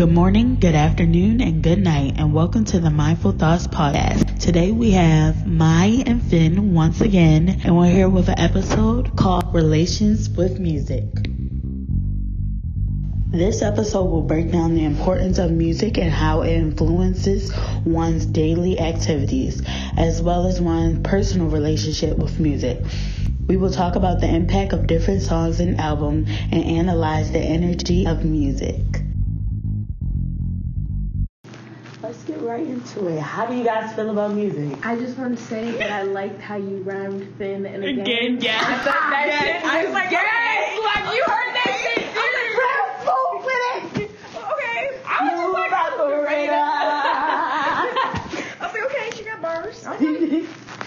Good morning, good afternoon, and good night, and welcome to the Mindful Thoughts Podcast. Today we have Mai and Finn once again, and we're here with an episode called Relations with Music. This episode will break down the importance of music and how it influences one's daily activities, as well as one's personal relationship with music. We will talk about the impact of different songs and albums and analyze the energy of music. Let's get right into it. How do you guys feel about music? I just want to say that I liked how you rhymed Finn and again. Yeah. I said that shit. I was like, yes. Like, you heard that shit.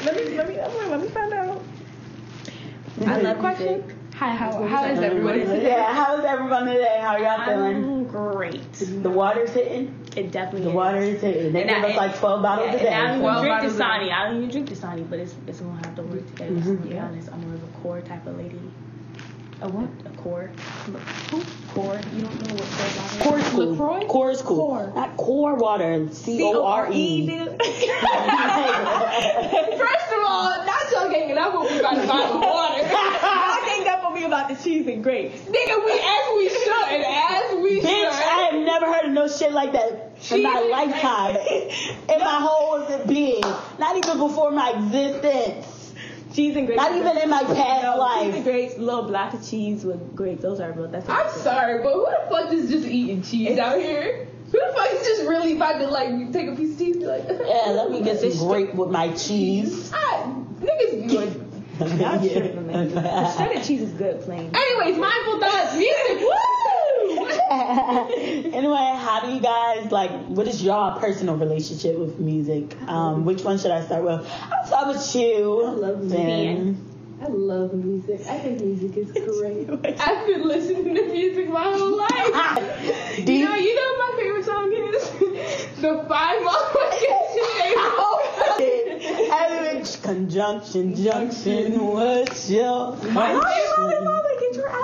Let me find out. I love question. Hi, how is everybody today? Yeah, how is everyone today? How are y'all feeling? I'm great. The water's hitting? It definitely is. The water is hitting. They give us like 12 bottles a day. I don't even drink Dasani. I don't even drink Dasani, but it's going to have to work today. Mm-hmm. To be honest, I'm more of a core type of lady. A what? A core. Core. You don't know what core is. Core is cool. Core is cool. Core. Not core water. C-O-R-E. First of all, not y'all getting up when we about to buy the water. Y'all getting up when we about the cheese and grapes. Nigga, we should. Bitch, I have never heard of no shit like that in my lifetime. In my whole being. Not even before my existence. Cheese and grapes. Not even in my past life. Cheese and grapes, little block of cheese with grapes. Those are real. That's I'm sorry, but who the fuck is just eating cheese out here? Who the fuck is just really about to, like, take a piece of cheese and be like... yeah, let me get this grape with my cheese. Niggas be like... y'all tripping, man. The shredded cheese is good, plain. Anyways, Mindful Thoughts, music, woo! Anyway, how do you guys, like, what is y'all personal relationship with music? Which one should I start with? I'll start with you. I love music. I love music. I think music is great. I've been listening to music my whole life. You know what my favorite song is? The Five Motherfucking Average Conjunction Junction. What's your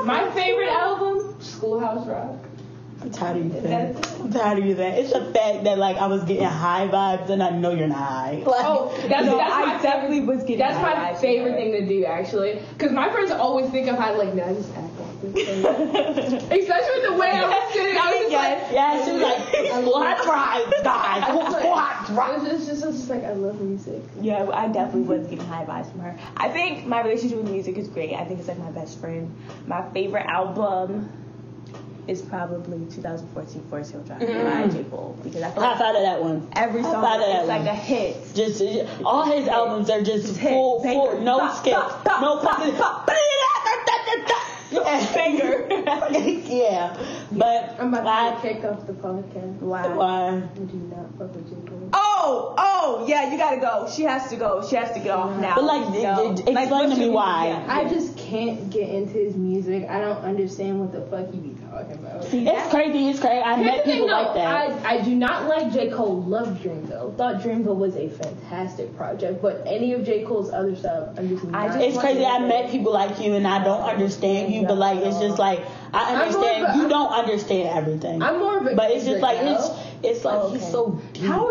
my favorite album? Schoolhouse Rock. I'm tired of you, Finn. I'm tired of you, Finn. It's the fact that, like, I was getting high vibes, and I know you're not high. Like, that's my favorite thing to do, actually. Because my friends always think I'm high, like, no, I just act like this. Especially with the way I was sitting. I was she was like, black vibes, guys. Black vibes. It's just like, I love music. Yeah, I definitely was getting high vibes from her. I think my relationship with music is great. I think it's, like, my best friend. My favorite album... is probably 2014 Forest Hill Drive by J. Cole, because I feel like out of that one. Every song is like a hit. Just all his albums are just full, no skip, no pop. Finger. Yeah, but I'm about to kick off the podcast. Why? You do not fuck with J. Cole. Oh, yeah, you gotta go. She has to get off now. But explain to me why. Yeah. I just can't get into his music. I don't understand what the fuck he be talking about. See, it's crazy. I met people like that. I do not like J. Cole. Loved Dreamville. Thought Dreamville was a fantastic project. But any of J. Cole's other stuff, I'm just not. It's crazy. I met people like you, and I don't understand you. But like, it's just like I understand you don't understand everything. I'm more of a. But it's just like it's like he's so deep. How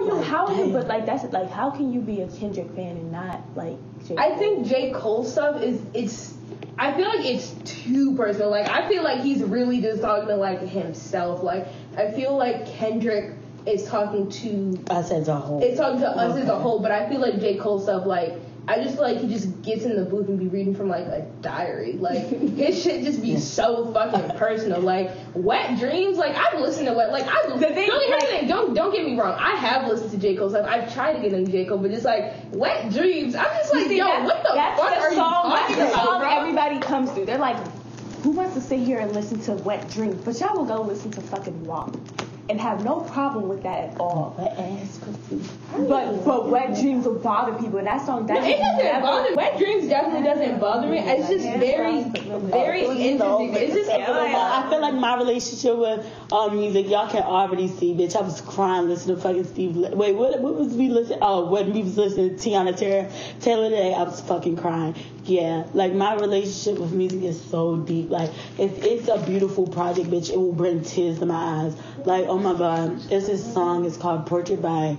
can you be a Kendrick fan and not like J. Cole? I think J. Cole stuff I feel like it's too personal. Like, I feel like he's really just talking to, like, himself. Like, I feel like Kendrick is talking to us as a whole. It's talking to us as a whole, but I feel like J. Cole stuff, like, I just feel like he just gets in the booth and be reading from, like, a diary. Like, his shit just be so fucking personal. Like, Wet Dreams, like, I've listened to Wet... Like, don't get me wrong. I have listened to J. Cole stuff. I've tried to get into J. Cole, but it's like, Wet Dreams. I'm just like, what the fuck are you talking about, bro? Everybody comes through. They're like, who wants to sit here and listen to Wet Dreams? But y'all will go listen to fucking WAP. And have no problem with that at all. But Wet Dreams will bother people, and that song Wet Dreams definitely doesn't bother me. It's just very, very interesting. It's just I feel like my relationship with music, y'all can already see, bitch. I was crying listening to fucking Steve. Wait, what was we listening? Oh, when we was listening to Tiana Taylor today, I was fucking crying. Yeah, like my relationship with music is so deep. Like it's a beautiful project, bitch. It will bring tears to my eyes. Like, oh my God, there's this song. It's called Portrait of.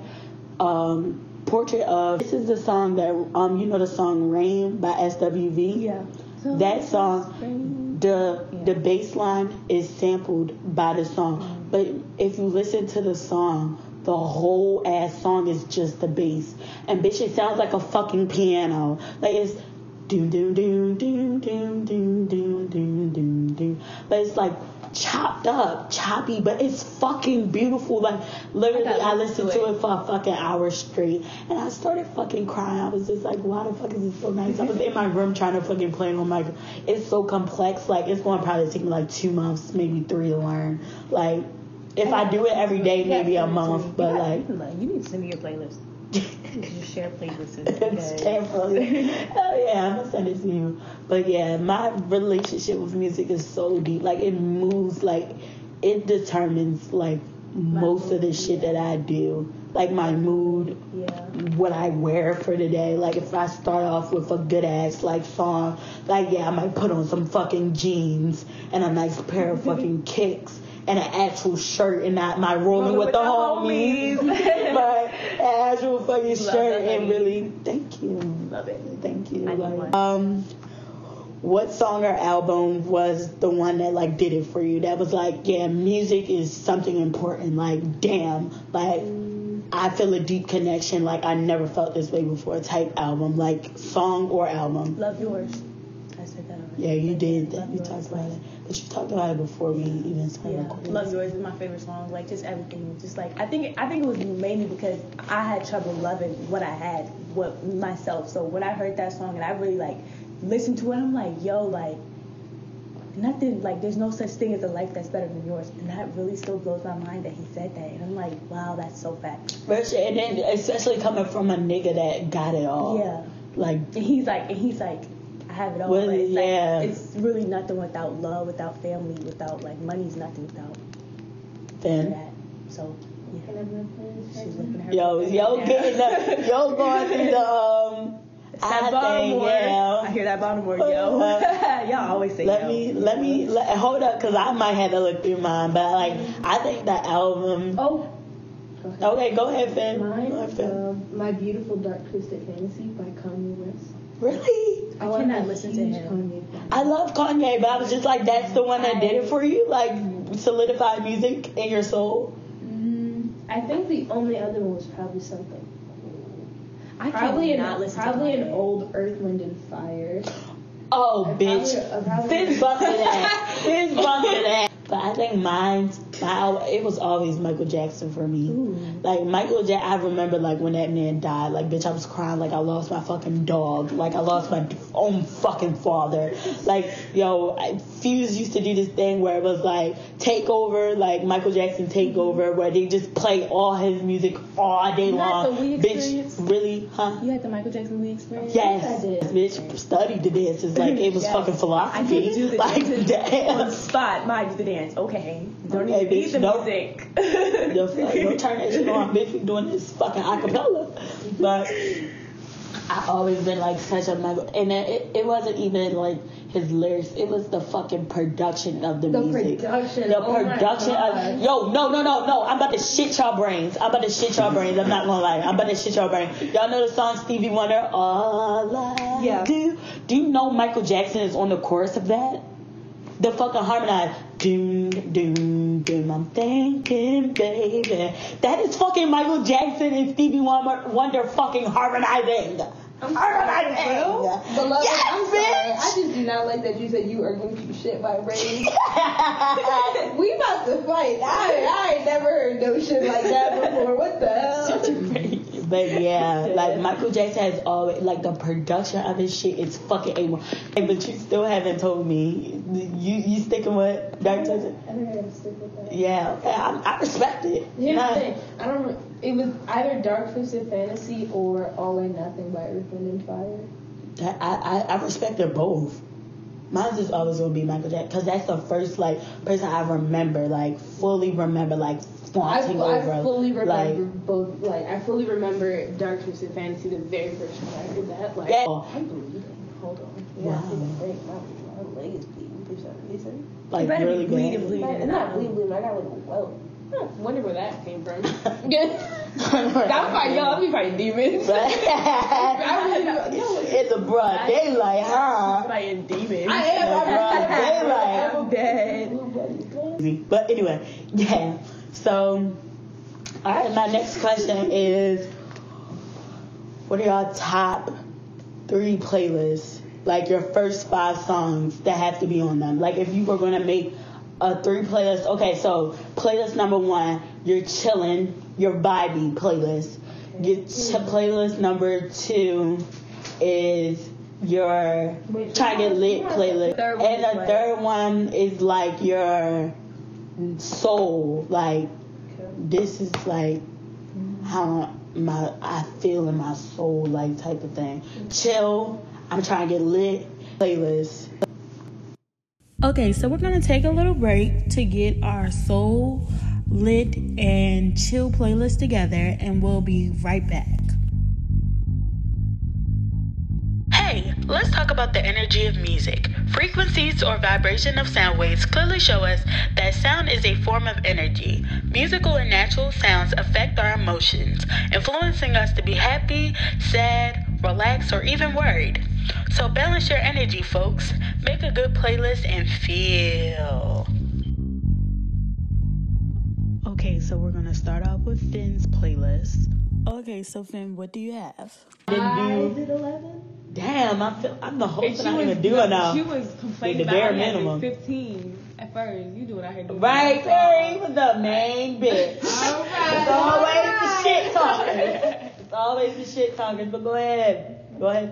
This is the song that you know the song Rain by SWV. Yeah. So that song, the bass line is sampled by the song, but if you listen to the song, the whole ass song is just the bass, and bitch, it sounds like a fucking piano. Like it's doom doom doom doom doom doom doom doom doom doom, but it's like chopped up, choppy, but it's fucking beautiful. Like literally, I listened to it for a fucking hour straight, and I started fucking crying. I was just like, "Why the fuck is this so nice?" I was in my room trying to fucking play it on my. It's so complex. Like it's going to probably take me like 2 months, maybe 3 to learn. Like if I do it every day, maybe a month. But like, you need to send me your playlist. You should share playlists. Hell yeah, I'm gonna send it to you. But yeah, my relationship with music is so deep. Like it moves. Like it determines like most of the shit that I do. Like my mood, what I wear for the day. Like if I start off with a good ass like song, like I might put on some fucking jeans and a nice pair of fucking kicks. And an actual shirt and not my rolling with the homies. But an actual fucking shirt and really, thank you. Love it. Thank you. Like, what song or album was the one that like did it for you? That was like, yeah, music is something important. Like, damn. Like, I feel a deep connection. Like, I never felt this way before type album. Like, song or album. Love yours. I said that already. Yeah, you did. You talked about it. But you talked about it before we even started recording. Love Yours is my favorite song. Like, just everything. Just like, I think it was mainly because I had trouble loving what I had, what myself. So when I heard that song and I really, like, listened to it, I'm like, yo, like, nothing, like, there's no such thing as a life that's better than yours. And that really still blows my mind that he said that. And I'm like, wow, that's so fact. And then, especially coming from a nigga that got it all. Yeah. Like, and he's like, I have it all. Well, but it's like, it's really nothing without love, without family, without like money's nothing without that. So she's looking at her. Yo, good enough. Yo, going through the I hear that bottom word, yo. Y'all always say let me hold up, cause I might have to look through mine, but like I think that album. Oh. Go ahead. Okay, go ahead, Finn. My Beautiful Dark Twisted Fantasy by Kanye West. Really? I cannot listen to him. I love Kanye, but I was just like, that's the one that did it for you? Like, solidified music in your soul? I think the only other one was probably something. I probably not listen to Kanye. Probably an old Earth, Wind, and Fire. Oh, bitch. This bumping that. This bumping that. But I think it was always Michael Jackson for me. Ooh. Like, I remember, like, when that man died, like, bitch, I was crying, like, I lost my fucking dog. Like, I lost my own fucking father. Like, yo, Fuse used to do this thing where it was, like, Takeover, like, Michael Jackson Takeover, where they just play all his music all day long. Bitch, really? Huh? You had the Michael Jackson Wii experience? Yes. I did. Bitch, studied the dances. Like, it was fucking philosophy. I did do the dance. On the spot, mind the dance. Okay. Don't even need the music. Don't turn that shit on, bitch. We doing this fucking acapella. But I always been like such a Michael, and it wasn't even like his lyrics. It was the fucking production of the music. No. I'm about to shit y'all brains. I'm not gonna lie. I'm about to shit y'all brains. Y'all know the song Stevie Wonder, All I Do? Do you know Michael Jackson is on the chorus of that? The fucking harmonize. Doom, doom, doom, I'm thinking, baby. That is fucking Michael Jackson and Stevie Wonder fucking harmonizing. I'm harmonizing. Beloved, yes, I'm sorry. I just do not like that you said you are going to shit by Ray. We about to fight. I ain't never heard no shit like that before. What the hell? But yeah, like Michael Jackson has always, like the production of his shit is fucking A1. But you still haven't told me. You sticking with Dark Touches? I think I'm sticking with that. Yeah, okay. I respect it. Here's the thing. It was either Dark Twisted Fantasy or All or Nothing by Earth, Wind, and Fire. I respect them both. Mine's just always going to be Michael Jackson. Because that's the first, like, person I remember, like, fully remember, like, I fully remember like, both. Like I fully remember Dark Twisted Fantasy, the very first one I heard that. Like, I believe it. Hold on. Yeah, wow. My leg is bleeding for some reason. Like, you better really be bleeding. I'm not bleeding. I got like a welt. I wonder where that came from. That's probably y'all. We probably demons. It's a broad daylight, huh? I am demons. I am broad daylight. I'm dead. But anyway, yeah. So, all right. My next question is, what are y'all top 3 playlists? Like your first 5 songs that have to be on them. Like if you were gonna make a 3 playlist. Okay, so playlist number 1, you're chilling, your vibey playlist. Your playlist number 2 is your trying to get lit playlist, and the third one is like your soul. Like this is like how I feel in my soul, like type of thing. Chill. I'm trying to get lit playlist. Okay, so we're going to take a little break to get our soul, lit, and chill playlist together, and we'll be right back. Hey, let's talk about the energy of music. Frequencies or vibration of sound waves clearly show us that sound is a form of energy. Musical and natural sounds affect our emotions, influencing us to be happy, sad, relaxed, or even worried. So balance your energy, folks. Make a good playlist and feel. Okay, so we're gonna start off with Finn's playlist. Okay, so Finn, what do you have? Is it 11? Damn, I'm the host and I'm gonna do it now. She was complaining about bare minimum. 15 at first. You do it out here. Right, Perry was the main bitch. All right. It's always the shit talking. It's always the shit talking. But go ahead,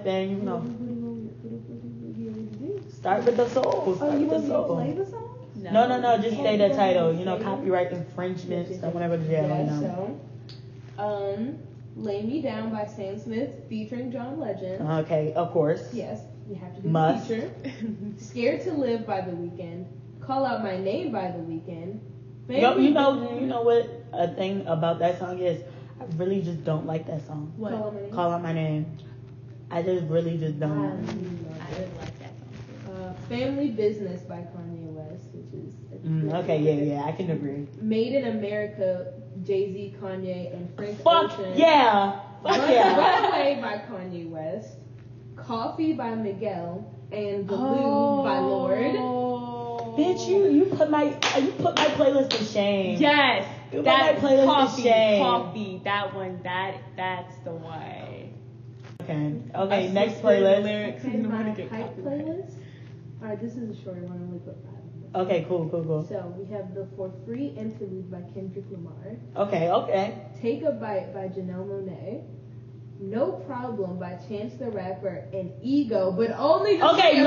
Finn. You know. Start with the soul. Oh, you want me to play the song? No. Just say the title. You know, copyright infringement and whatever the jam right now. So, "Lay Me Down" by Sam Smith featuring John Legend. Okay, of course. Yes, you have to do must. The feature. "Scared to Live" by The Weeknd. "Call Out My Name" by The Weeknd. You know what a thing about that song is? I really just don't like that song. What? "Call Out My Name." I just really just don't. I didn't like that song. "Family Business" by Kanye West, which is... okay, yeah, I can agree. "Made in America", Jay-Z, Kanye, and Frank Ocean. Fuck yeah. "Runaway" by Kanye West. "Coffee" by Miguel. And "The Blue" by Lorde. Bitch, you put my playlist to shame. Yes. That's "Coffee", "Coffee". That one, that's the one. Okay, next playlist. Lyrics. Okay, my hype playlist. All right, this is a shorter one. Only put 5. Okay, cool. So we have the "For Free" interlude by Kendrick Lamar. Okay. "Take a Bite" by Janelle Monáe. "No Problem" by Chance the Rapper and Ego, but only the Kanye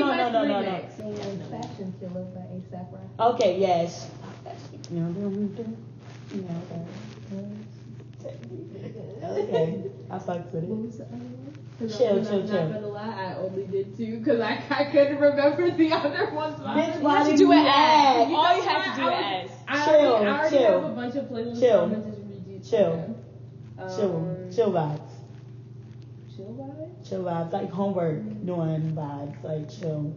West remix. And "Fashion Killer" by A$AP Rocky. Okay, yes. Okay, I fucked with it. What was the other one? Chill. I'm not gonna lie, I only did 2 because I couldn't remember the other ones. Bitch, why did you do an ad? All you have to do is ask. I already have a bunch of playlists. Chill vibes, like homework doing vibes, like chill,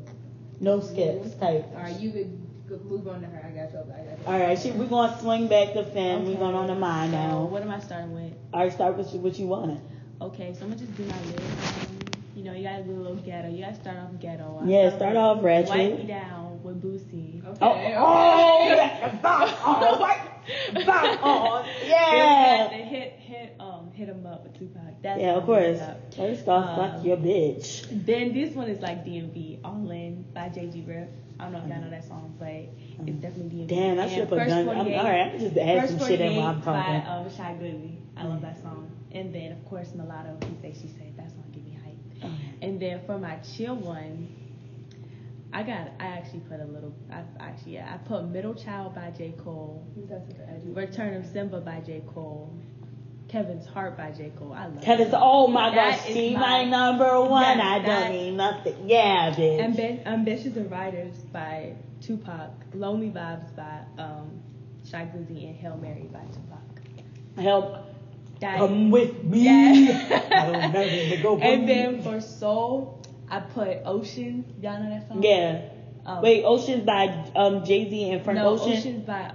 no skips type. All right, you could move on to her. I got you. All right, we're gonna swing back to Finn. Okay. We're going on to mine now. What am I starting with? All right, start with what you wanted. Okay, so I'm going to just do my list. You got to do a little ghetto. You got to start off ghetto. Start off ratchet. "Wipe Me Down" with Boosie. Okay. Bop on. Yeah. Hit 'Em Up with Tupac. That's of course. First off, fuck your bitch. Then this one is like DMV. "All In" by JG Rip. I don't know if y'all know that song, but it's definitely DMV. Damn, I should have put done. All right, I'm just add some shit in while I'm talking. By Shy Goodwin. I love that song. And then, of course, "Mulatto", "He Say, She Say", that's gonna give me hype. Okay. And then for my chill one, I put "Middle Child" by J. Cole. "Return of Simba" by J. Cole. "Kevin's Heart" by J. Cole. I love Kevin's, oh my gosh, she my number one. I don't need nothing. Yeah, bitch. "Ambitious Inviters" by Tupac. "Lonely Vibes" by Shy Glizzy, and "Hail Mary" by Tupac. Dying. Come with me. Yeah. I don't know to go. And then for soul, I put Ocean. Y'all know that song? Yeah. Wait, Ocean's by Jay-Z and Frank Ocean? No, Ocean's by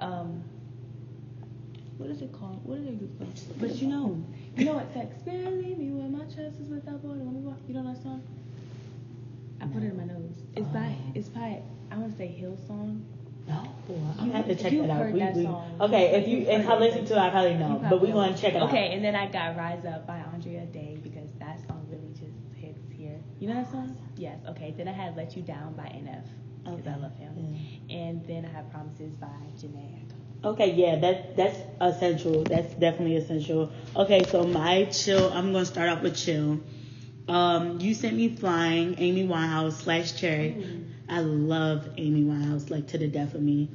what is it called? What did it called? But you know what? Sex barely me where my chest is without border. You know that song? I put it in my nose. It's by I want to say Hillsong. No, I'm gonna have to check that out. That song. Okay, if I listen to it, I probably know, but we're gonna check it out. Okay, and then I got Rise Up by Andrea Day because that song really just hits here. You know that song? Yes. Okay. Then I had Let You Down by NF because I love him, and then I had Promises by Janae. Okay, yeah, that's essential. That's definitely essential. Okay, so my chill. I'm gonna start off with chill. You Sent Me Flying, Amy Winehouse / Cherry. Ooh. I love Amy Winehouse, to the death of me.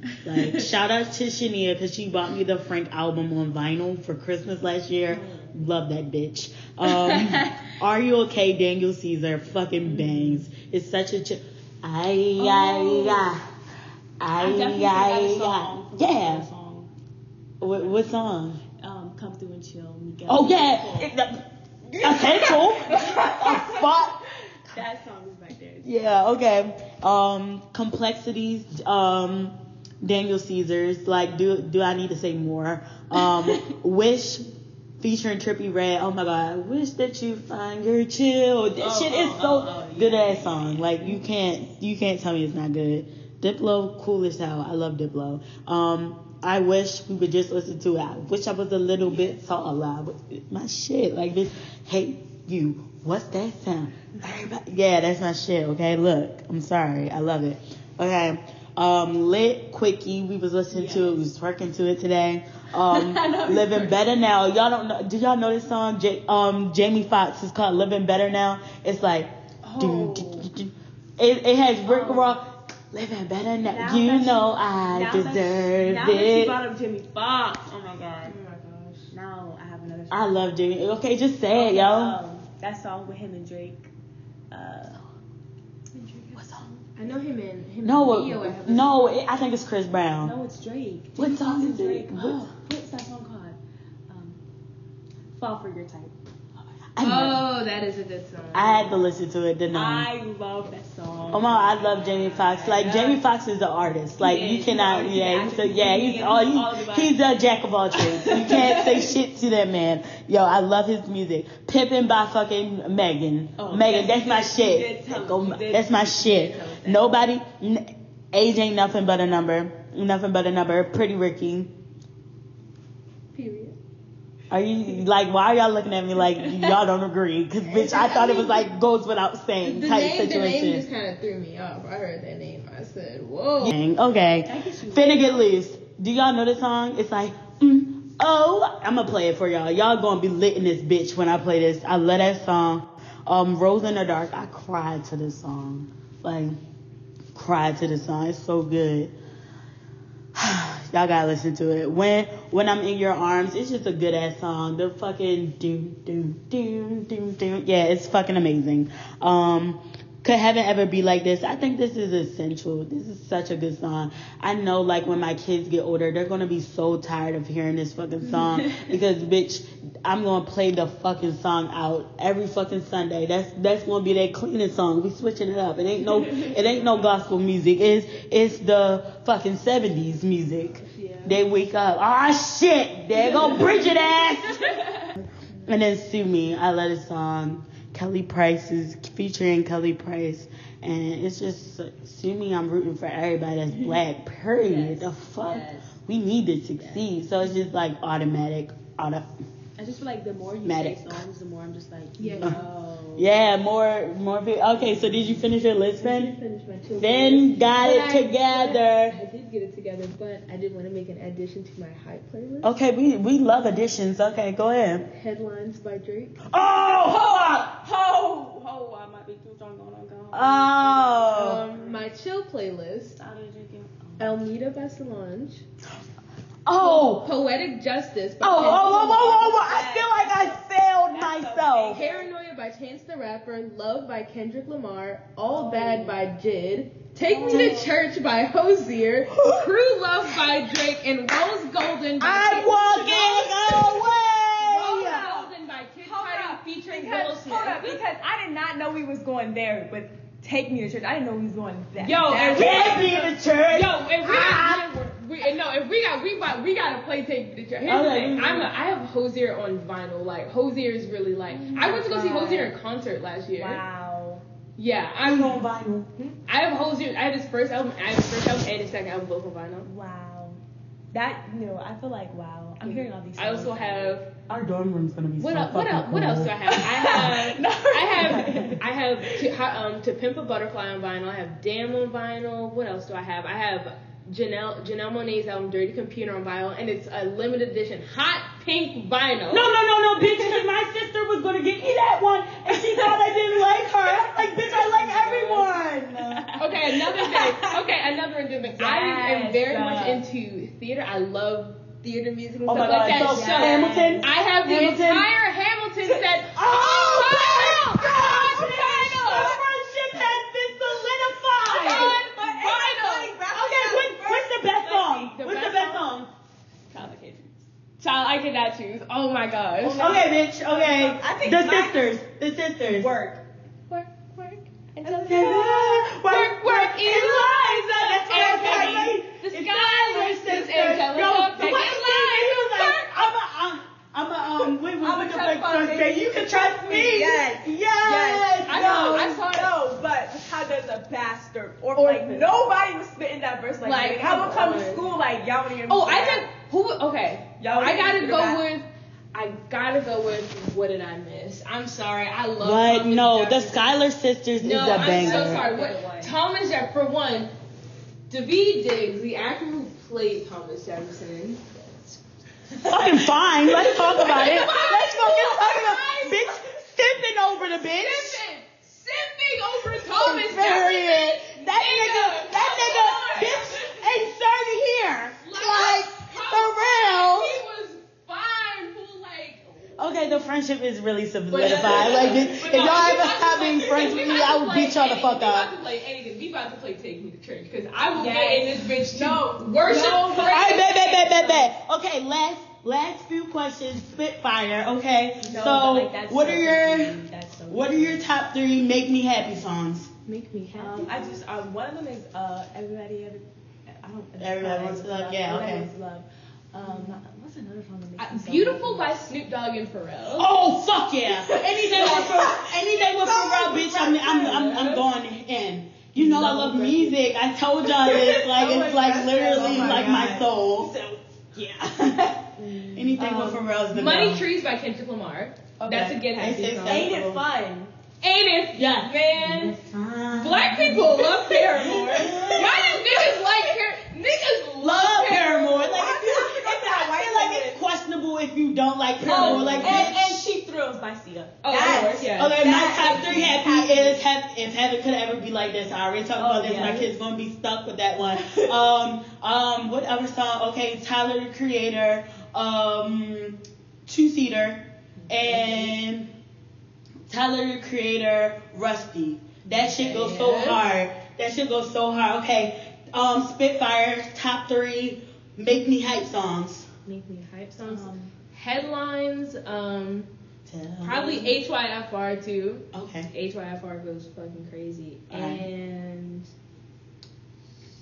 Shout out to Shania, because she bought me the Frank album on vinyl for Christmas last year. Love that bitch. Are You Okay, Daniel Caesar, fucking bangs. It's such a... I definitely forgot a song. Song. What song? Come Through and Chill, Miguel. Oh, yeah! Cool. Fuck. That song is right there. Yeah, okay. Complexities, Daniel Caesar's, do I need to say more? Wish featuring Trippie Redd. Oh my god, I wish that you find your chill. That shit is so good ass song. You can't tell me it's not good. Diplo, cool as hell. I love Diplo. I wish we would just listen to it. I wish I was a little bit taller. My shit, bitch, hate you. What's that sound? Yeah, that's my shit, okay? Look, I'm sorry. I love it. Okay. Lit Quickie. We was listening to it. We was twerking to it today. Living Better Now. Y'all don't know. Did y'all know this song? Jamie Foxx is called Living Better Now. It's It has Rick Ross. Living better now. You know I deserve it. She brought up Jamie Foxx. Oh my god. Oh my gosh. Now I have another song. I love Jamie. Okay, just say it, yo. That song with him and Drake. What song? I know him and Leo. No, I think it's Chris Brown. No, it's Drake. What song is Drake? What's that song called? Fall for Your Type. That is a good song. I had to listen to it, didn't I? I love that song. Oh my, I love Jamie Foxx. Jamie Foxx is an artist. You cannot, he's a jack of all trades. You can't say shit to that man. Yo, I love his music. Pimpin' by fucking Megan. That's my shit. That's my shit. Nobody, age ain't nothing but a number. Nothing but a number. Pretty Ricky. Period. Are you why are y'all looking at me y'all don't agree? Because bitch, I thought it was goes without saying type situation. The name just kind of threw me off. I heard that name. I said, whoa. Okay. Finnegan Leaves. Do y'all know this song? It's I'm gonna play it for y'all. Y'all gonna be lit in this bitch when I play this. I love that song. Rose in the Dark. I cried to this song. It's so good. Y'all gotta listen to it. When I'm in Your Arms, it's just a good ass song. The fucking do. Yeah, it's fucking amazing. Could Heaven Ever Be Like This? I think this is essential. This is such a good song. I know when my kids get older, they're gonna be so tired of hearing this fucking song because bitch, I'm gonna play the fucking song out every fucking Sunday. That's gonna be their cleaning song. We switching it up. It ain't no gospel music. It's the fucking 70s music. Yeah. They wake up. Ah shit, there go Bridget ass. And then Sue Me. I love this song. Featuring Kelly Price, and it's just Sue Me. I'm rooting for everybody that's black. Period. Yes. The fuck. Yes. We need to succeed. Yes. So it's just automatic. I just feel the more you say songs, the more I'm just more. Okay, so did you finish your list, Ben? I did finish my 2 minutes. Ben got it together. I did get it together, but I did want to make an addition to my hype playlist. Okay, we love additions. Okay, go ahead. Headlines by Drake. Oh, I might be too strong going on. Oh. My chill playlist. How did you get? Almeida by Solange. Oh, Poetic Justice. I feel I failed myself. Paranoia by Chance the Rapper, Love by Kendrick Lamar, All Bad by Jid, Take Me to Church by Hozier, Crew Love by Drake, and Rose Golden by Janelle Monáe. Because I did not know we was going there, but take me to church. I didn't know we was going that. Yo, and we be in the church. Yo, and we gotta play Take Me to Church. Here's the thing. I have Hozier on vinyl. Like Hozier is really like. I went to go see Hozier in concert last year. Wow. Yeah, I'm on vinyl. I have Hozier. I have his first album. I have his first album and his second album both on vinyl. Wow. That I feel like wow. I'm hearing all these songs. I also have. Our dorm room's gonna be. What else do I have? I have To Pimp a Butterfly on vinyl. I have Damn on vinyl. What else do I have? I have Janelle Monáe's album Dirty Computer on vinyl, and it's a limited edition hot pink vinyl. No, bitch! Because my sister was gonna give me that one, and she thought I didn't like her. I was like, bitch, I like everyone. Okay, another thing. I am very much into theater. I love. Theater music and stuff like that. So Hamilton. I have the entire Hamilton set. Oh my God! Our friendship has been solidified. What's the best song? Complicated. Child, I cannot choose. Oh my gosh. Okay, bitch. Okay. I think the sisters. Work. Work. Eliza. That's what the Skylers sisters. I'm a trust. You can trust me. Yes. I know. But how does a bastard or like nobody was spitting that verse like how about come to school like y'all wouldn't even. Oh, I think who? Okay, y'all. I gotta go with What Did I Miss? I'm sorry. I love. What? Thomas no, Jefferson. The Schuyler sisters is a banger. No, I'm so sorry. What? Thomas Jefferson for one. Daveed Diggs, the actor who played Thomas Jefferson. Fucking fine. Let's talk about it. Let's fucking talk about bitch sipping over the bitch. Sipping over Thomas Jefferson. That nigga, bitch ain't started here. Like for real. He was fine, fool. Like. Okay, the friendship is really solidified. Like if y'all ever having friends with me, I would beat y'all the fuck up. We about to play Take Me to Church because I will get in this bitch. No, worship. No, all right, bet. Okay, last few questions, spitfire. Okay, no, so like, what are your top three make me happy songs? Make me happy. One of them is Everybody Wants to Love. Yeah, okay. Love. What's another song that makes me so Beautiful by Snoop Dogg and Pharrell. Oh fuck yeah! Any day with Pharrell, bitch. I'm going in. You know I love music. I told y'all this. Like it's like literally like my soul. So yeah. Anything with Pharrell's the Money girl. Trees by Kendrick Lamar. Okay. That's a good happy song. Ain't It Fun? Ain't It? Yes. Man. Black people love Paramore. Why do niggas like Paramore? Niggas love Paramore. Like I feel like it's questionable if you don't like Paramore. Like Cheap Thrills by Sia. Oh, yes. Yeah. Okay, my top three happy is If Heaven Could Ever Be Like This. I already talked about this. Yeah. My kid's gonna be stuck with that one. What other song? Okay, Tyler the Creator, Two Seater, and Tyler the Creator, Rusty. That shit goes so hard. Okay, Spitfire, top three make me hype songs. Headlines, probably HYFR too. Okay. HYFR goes fucking crazy. Right. And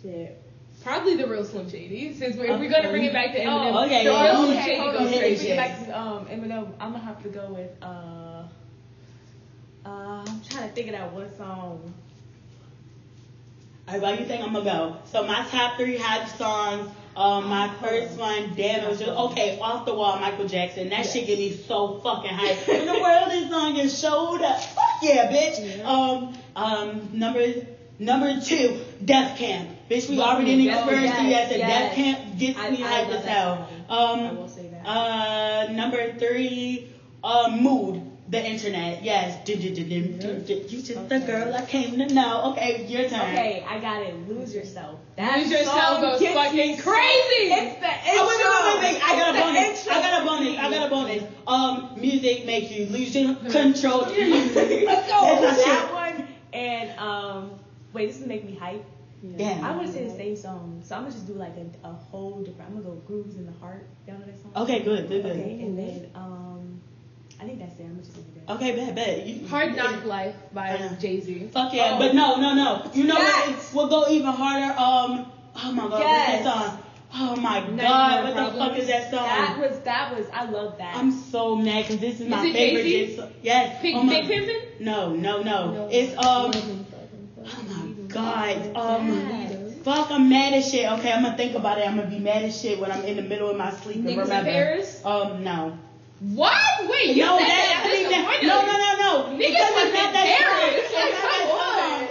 shit. Probably the Real Slim Shady, since if we're gonna bring it back to Eminem. Oh, okay. The Real Slim Shady goes crazy. If we get back to Eminem, I'm gonna have to go with I'm trying to think of that one song. Alright, well, you think I'm gonna go. So my top three hype songs. My first one, damn, it was just off the wall, Michael Jackson. That shit get me so fucking hyped. When the world is on your shoulder, fuck yeah, bitch. Yeah. Number two, Death Camp, bitch. We already didn't experience through that. Death Camp gets me hyped as hell. I will say that. Number three, Mood. The internet, yes. You just the girl I came to know. Okay, your turn. Okay, I got it. Lose Yourself. Lose Yourself goes fucking crazy. It's the intro. I got a bonus. Music makes you lose your control. Let's go. That one and wait, this is make me hype. Yeah. I want to say the same song, so I'm gonna just do like a whole different. I'm gonna go Grooves in the Heart. Y'all know that song? Okay, good. Okay, and then I think that's down. I'm just gonna do that. Okay, bet. Hard Knock Life by Jay-Z. Fuck yeah, but no. You know what? We'll go even harder. Oh my God, what's that song? Oh my God, what the fuck is that song? That was, I love that. I'm so mad because this is my favorite. Jay-Z? Yes. Big Pimpin? No. It's, oh my God, fuck, I'm mad as shit. Okay, I'm gonna think about it. I'm gonna be mad as shit when I'm in the middle of my sleep. Niggas in Paris? No. What? Wait, you said that? No. Niggas in Paris?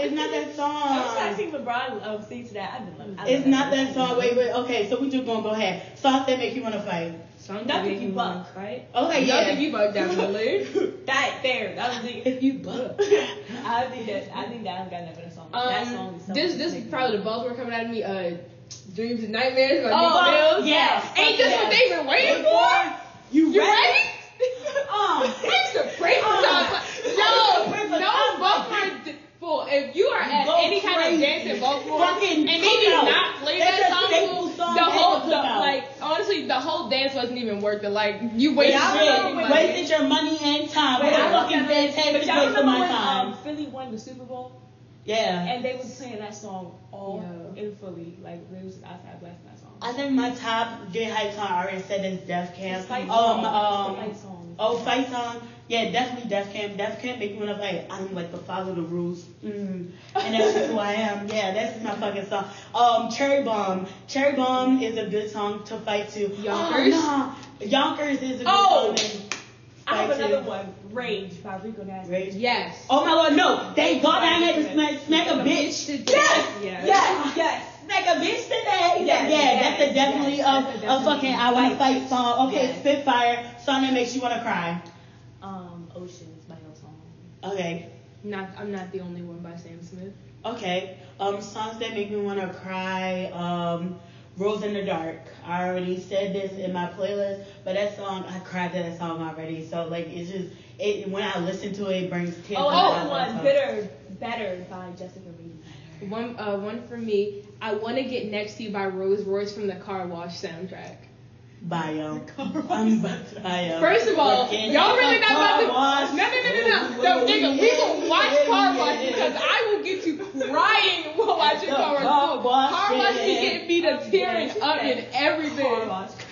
It's not that song. I was trying to see LeBron sing to that. It's not that song. Wait. Okay, so we just gonna go ahead. Songs that make you wanna fight. Songs that make you buck, right? Okay, yeah. If you buck, definitely. That there. That was it. If you buck. I think that I got nothing to song. That song is this is probably the balls were coming out of me. Dreams and Nightmares. By Megan Thee. Yeah. Ain't this what they've been waiting for? You ready? Thanks to pray for if you are at any kind of dance and vocal and they do not play that song, the whole dance wasn't even worth it. Like you wasted your money and time. Y'all remember when Philly won the Super Bowl? Yeah. And they was playing that song in Philly. Like they was outside blasting that song. I think my top J hype song I already said is Def Camp. Fight song. Yeah, definitely Def Camp. Def Camp make me want to fight. I don't like to follow the rules. And that's just who I am. Yeah, that's my fucking song. Cherry Bomb. Cherry Bomb is a good song to fight to. Yonkers. Yonkers is a good song. I have another one. Rage by Rico Nasty. Rage. Yes. Oh my Lord, no. Thank God I had to smack a bitch today. Yes. Like a bitch today. Yeah, that's definitely a fucking I want to fight song. Okay, yes. Spitfire, song that makes you want to cry. Oceans by no song. Okay. I'm not the only one by Sam Smith. Okay. Songs that make me want to cry. Rose in the Dark. I already said this in my playlist, but that song I cried to that song already. So like it's just when I listen to it, it brings tears. Better by Jessica Reed. One for me. I want to get next to you by Rose Royce from the Car Wash soundtrack. Bio. First of all, y'all really not about to. No, nigga, we will watch Car Wash because I will get you crying while watching Car Wash. Car Wash can get me to tearing up and everything.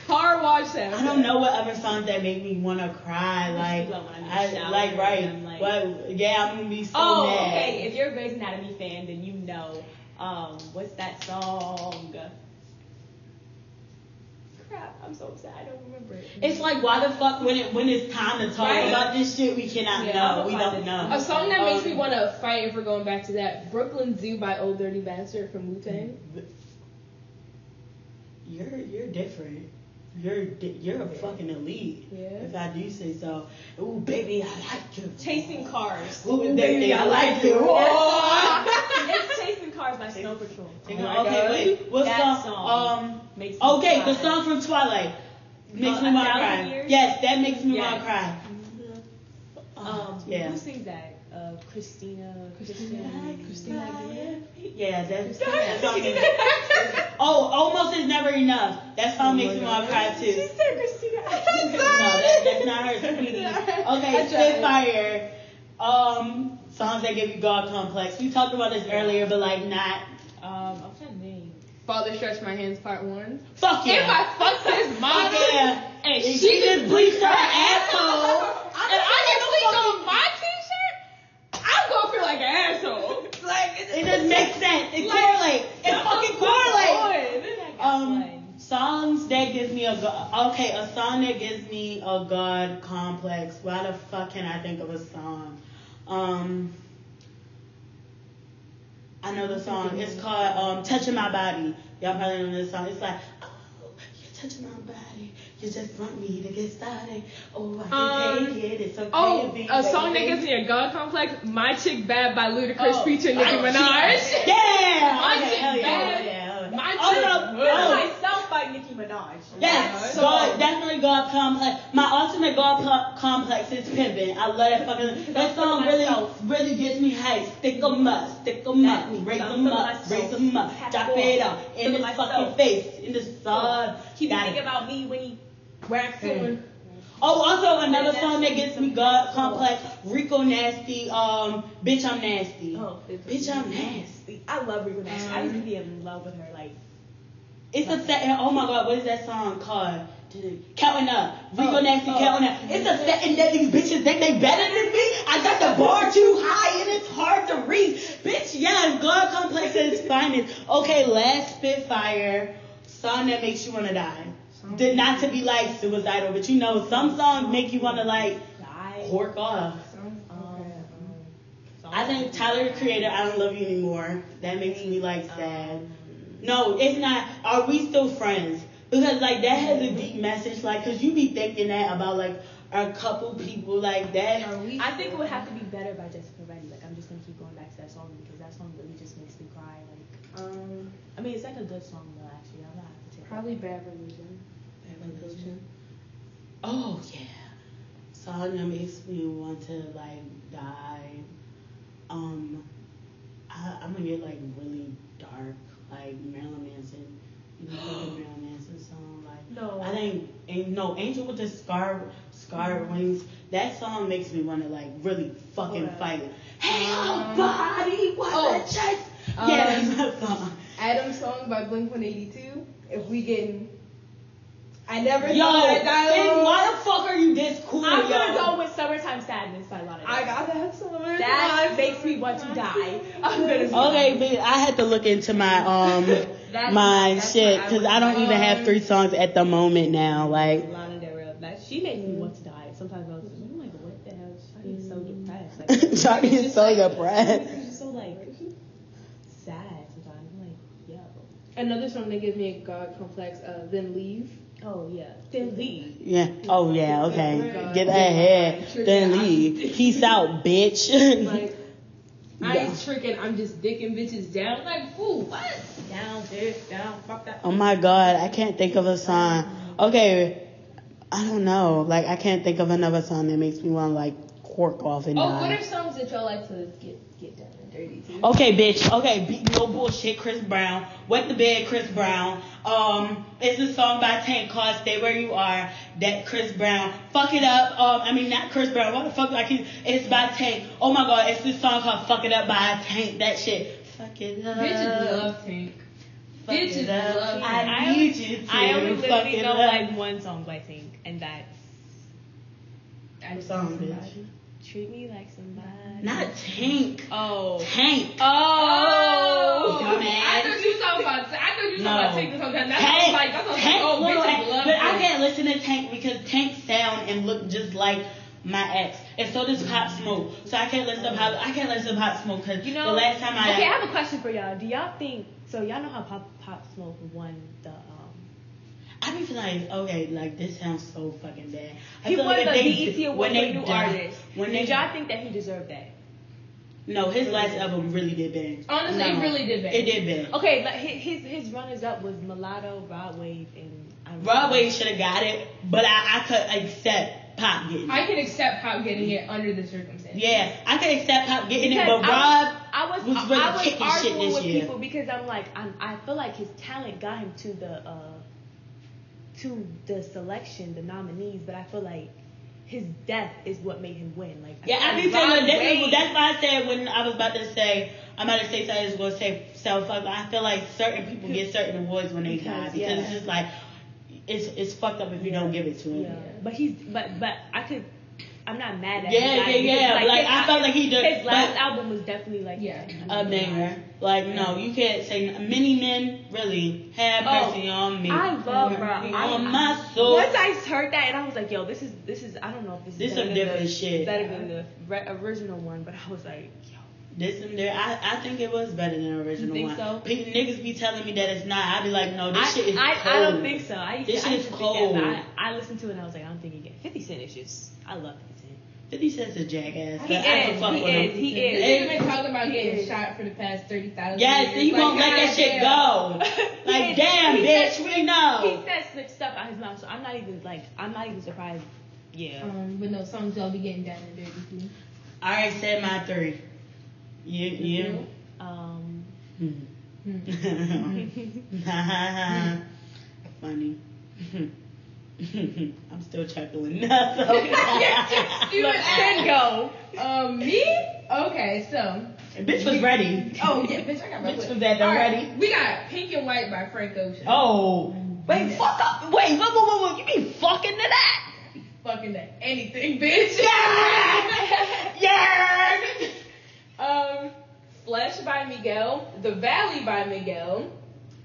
Car Wash soundtrack. I don't know what other songs that make me want to cry. I'm gonna be so mad. Oh, okay. If you're a Grey's Anatomy fan, then you know. What's that song? Crap, I'm so upset. I don't remember it. It's like, why the fuck when it's time to talk about this shit, we cannot know. We don't know. A song that makes me want to fight, if we're going back to that, Brooklyn Zoo by Old Dirty Bastard from Wu-Tang. You're different. You're a fucking elite. Yeah. If I do say so. Ooh, baby, I like you. Chasing Cars. Ooh, baby, I like you. It's Chasing Cars by Snow Patrol. Wait. What song? Makes me cry. The song from Twilight makes me want to cry. Yes, that makes me want to cry. Who sings that? Christina. Yeah, that's that. Almost Is Never Enough. That song makes me want to cry too. She said Christina. That's not her. Okay, Spitfire. Songs that give you God complex. We talked about this earlier, but like not. What's that name? Father Stretch My Hands Part 1. Fuck yeah. If I fucked this mama and she just bleached her asshole and I get bleached on my t-shirt, I'm gonna feel like an asshole. Like it just makes sense. It correlates. It fucking correlates. Songs that give me a song that gives me a God complex. Why the fuck can I think of a song? I know the song. It's called Touching My Body. Y'all probably know this song. It's like, oh, you're touching my body. You just want me to get started. Oh, I can take it. It's okay. A song that gives me a God complex. My Chick Bad by Ludacris featuring Nicki Minaj. Yeah! Myself by Nicki Minaj. Yes. So definitely God complex. My ultimate God complex is Pimpin'. I love that fucking. That song really gets me hype. Stick 'em up. Raise 'em up. Drop it up in his fucking face. In the sun. Keep thinking about me when he waxing. Oh, also another song that gets me God complex. Rico Nasty. Bitch, I'm nasty. Oh, bitch, I'm nasty. I love Rico Nasty. I used to be in love with her. Like, it's a set. Oh my God, what is that song called? Counting up. Rico Nasty. Counting up. It's a setting that these bitches think they better than me. I got the bar too high and it's hard to reach. Bitch, yes, God complex is finest. Okay, last spitfire song that makes you wanna die. Not to be like suicidal, but you know some songs make you want to like hork off. I think Tyler the Creator, I Don't Love You Anymore, that makes me like sad. No, it's not. Are we still friends? Because like that has a deep message, like because you be thinking that about like a couple people like that. I think it would have to be Better by Jessica Reddy. Like I'm just gonna keep going back to that song because that song really just makes me cry. Like I mean it's like a good song though actually. I'm not have to take probably that. Bad Religion. Oh yeah, song that makes me want to like die. I'm gonna get like really dark, like Marilyn Manson. You know the Marilyn Manson song? Like no, I think Angel with the scar wings. That song makes me want to like really fucking fight. Hey, body, what a chest. Yeah, that's my song. Adam's song by Blink-182. If we getting I never thought that dialogue. Why the fuck are you this cool? I'm gonna go with Summertime Sadness by Lana Del Rey. I gotta have summertime. That makes me want to die. I'm gonna okay, bitch. I had to look into my my shit because I don't even have three songs at the moment now. Like Lana Del Rey, she makes me want to die. Sometimes I was like, what the hell? Shawty is so depressed. Like, Shawty is so depressed. She's just so like sad sometimes. I'm like, yo. Another song that gives me a God complex. Then Leave. Oh, yeah. Then leave. Yeah. Oh, yeah. Okay. God. Get ahead. Then leave. Peace out, bitch. Like, I ain't tricking. I'm just dicking bitches down. Like, ooh, what? Down, bitch, down. Fuck that. Oh, my God. I can't think of a song. Okay. I don't know. Like, I can't think of another song that makes me want to, like, cork off and die. Oh, what are songs that y'all like to get down and dirty to? Okay, bitch. Okay, no bullshit, Chris Brown. Wet the Bed, Chris Brown. It's a song by Tank called Stay Where You Are. That Chris Brown. Fuck It Up. I mean, not Chris Brown. What the fuck? It's by Tank. Oh my God, it's this song called Fuck It Up by Tank. That shit. Fuck it up. Bitches love Tank. Fuck bitches love Tank. I need you to. I only literally know like one song by Tank, and that's. What song, bitch? Treat me like somebody. Not Tank. Oh. Tank. Oh. I thought you talking about Tank. I thought you talking about Tank. That's Tank. Oh, bitch, I love but Tank. I can't listen to Tank because Tank sound and look just like my ex. And so does Pop Smoke. So I can't listen to Pop Smoke because the last time I... Okay, I have a question for y'all. Do y'all think... So y'all know how Pop Smoke won the... I be feeling like, okay, like this sounds so fucking bad. He won the BET Award for New Artist. Did y'all think that he deserved that? No, his last album really did bad. Honestly, it really did bad. It did bad. Okay, like his runners up was Mulatto, Rod Wave, and Rod Wave should have got it, but I could accept Pop getting it. I could accept Pop getting it under the circumstances. Yeah, I could accept Pop getting it, but Rod. I was really arguing with people because I'm like, I feel like his talent got him to the selection, the nominees, but I feel like his death is what made him win. Like I be telling you, that's why I said when I was about to say, I'm about to say something that's going to say self-fuck. I feel like certain people get certain awards when they die because it's just like it's fucked up if you don't give it to him. Yeah. But I'm not mad at him. Yeah. Like I felt like he did. His last album was definitely like a banger. Like no, you can't say many men really have mercy on me. I love Rob. On my soul. Once I heard that and I was like, yo, this is I don't know if this is some different shit. Better than the original one, but I was like, yo, this and there. I think it was better than the original one. You think so? Niggas be telling me that it's not. I be like, no, this shit is cold. I don't think so. This shit is cold. I listened to it and I was like, I don't think you get 50 Cent is just. I love 50 Cent's a jackass. He is. They've been talking about getting shot for the past 30,000 years. Yes, he won't let that shit go. Like, damn, bitch, we know. He says slick stuff out his mouth, so I'm not even surprised. Yeah. But no, songs y'all be getting down and dirty too. I already said my three. You. Funny. I'm still chuckling. Yes, go. Me? Okay, so. And bitch was ready. Oh, yeah, bitch, I got ready. Bitch was at the ready. We got Pink and White by Frank Ocean. Oh. Wait, fuck up. Wait, whoa. You be fucking to that? Fucking to anything, bitch. Yeah! Yeah! Flesh by Miguel. The Valley by Miguel.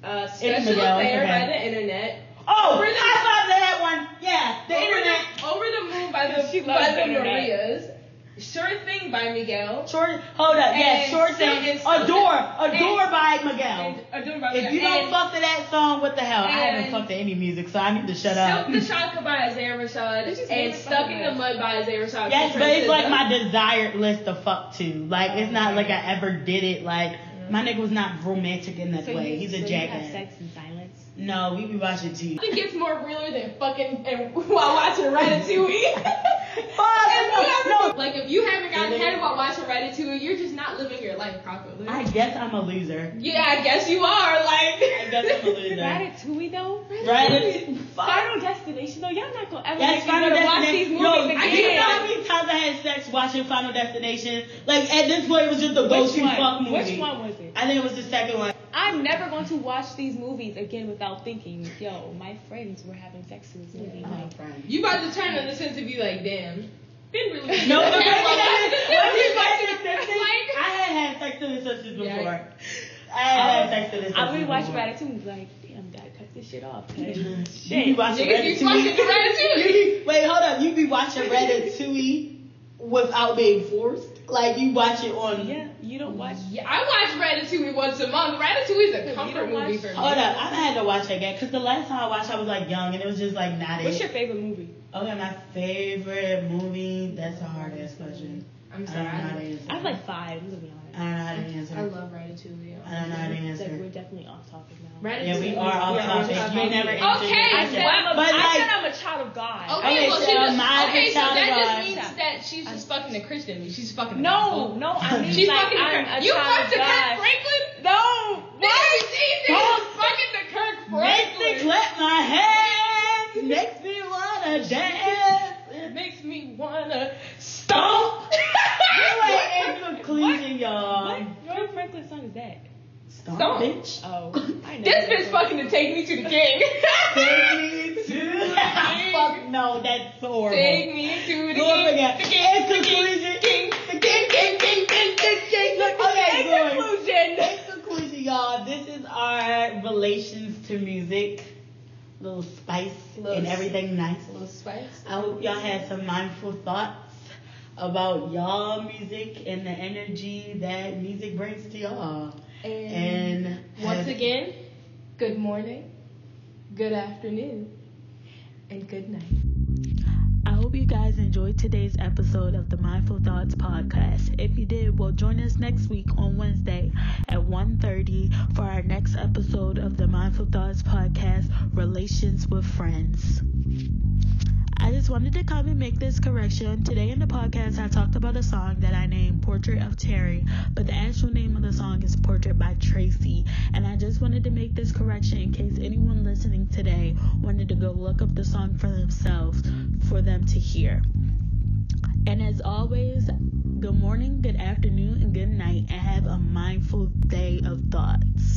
Special Affair by the Internet. Oh, I love that one. Yeah, the Internet. Over the Moon by the Marias. Sure Thing by Miguel. Sure Thing. Adore by Miguel. If you don't fuck to that song, what the hell? I haven't fucked to any music, so I need to shut up. Silk the Shaka by Isaiah Rashad and Stuck in the Mud by Isaiah Rashad. Yes, but it's like my desired list to fuck to. Like, it's not like I ever did it. Like, my nigga was not romantic in that way. He's a jackass. Have sex in silence? No, we be watching TV. I think it's more realer than fucking and while watching Ratatouille. No. Like, if you haven't gotten head about watching Ratatouille, you're just not living your life properly. I guess I'm a loser. Yeah, I guess you are. Like, I guess I'm a loser. Ratatouille though. Ratatouille. Final Destination though. Y'all not gonna ever watch these movies again. I didn't know how many times I had sex watching Final Destination. Like, at this point, it was just the go-to fuck movie. Which one was it? I think it was the second one. I'm never going to watch these movies again without thinking, yo, my friends were having sex in this movie. You about to turn on the sense and be like, damn. Didn't really. No, but I had sex in the senses before. Yeah. I had sex in the senses. I really watched Ratatouille like, damn, gotta cut this shit off. Shit. You be watching Ratatouille. Wait, hold up. You be watching Ratatouille without being forced? Like, you watch it on... Yeah, you don't watch... Yeah, I watch Ratatouille once a month. Ratatouille is a comfort movie for me. Hold up, I've had to watch it again. Because the last time I watched, I was, like, young, and it was just, like, not it. What's your favorite movie? Okay, my favorite movie? That's a hard-ass question. I'm sorry. I don't know how to answer. I have, like, five. I'm going to be honest. I don't know how to answer. I love Ratatouille. I don't know how to answer. Like, we're definitely off topic now. Ratatouille. Yeah, we are off topic. You never answered. Okay, I said I'm a child of God. Okay, well, that just means... She's just fucking a Christian. She's fucking I mean, she's like, I'm a you fucked the Kirk Franklin? No. Why is she fucking the Kirk Franklin? Makes me clap my hands. Makes me wanna dance. It makes me wanna stomp. In conclusion, y'all. What Kirk Franklin song is that? Stomp, bitch. Oh, I know. This bitch fucking to Take Me to the King. Take me to the king. Fuck no, that's horrible. Take me to the king. The king. Okay, in conclusion, y'all, this is our relations to music. Little spice and everything nice. Little spice. I hope y'all had some mindful thoughts about y'all music and the energy that music brings to y'all. And once again, good morning, good afternoon, and good night. I hope you guys enjoyed today's episode of the Mindful Thoughts Podcast. If you did, well, join us next week on Wednesday at 1:30 for our next episode of the Mindful Thoughts Podcast, Relations with Friends. I just wanted to come and make this correction. Today in the podcast, I talked about a song that I named Portrait of Terry, but the actual name of the song is Portrait by Tracy. And I just wanted to make this correction in case anyone listening today wanted to go look up the song for themselves, for them to hear. And as always, good morning, good afternoon, and good night, and have a mindful day of thoughts.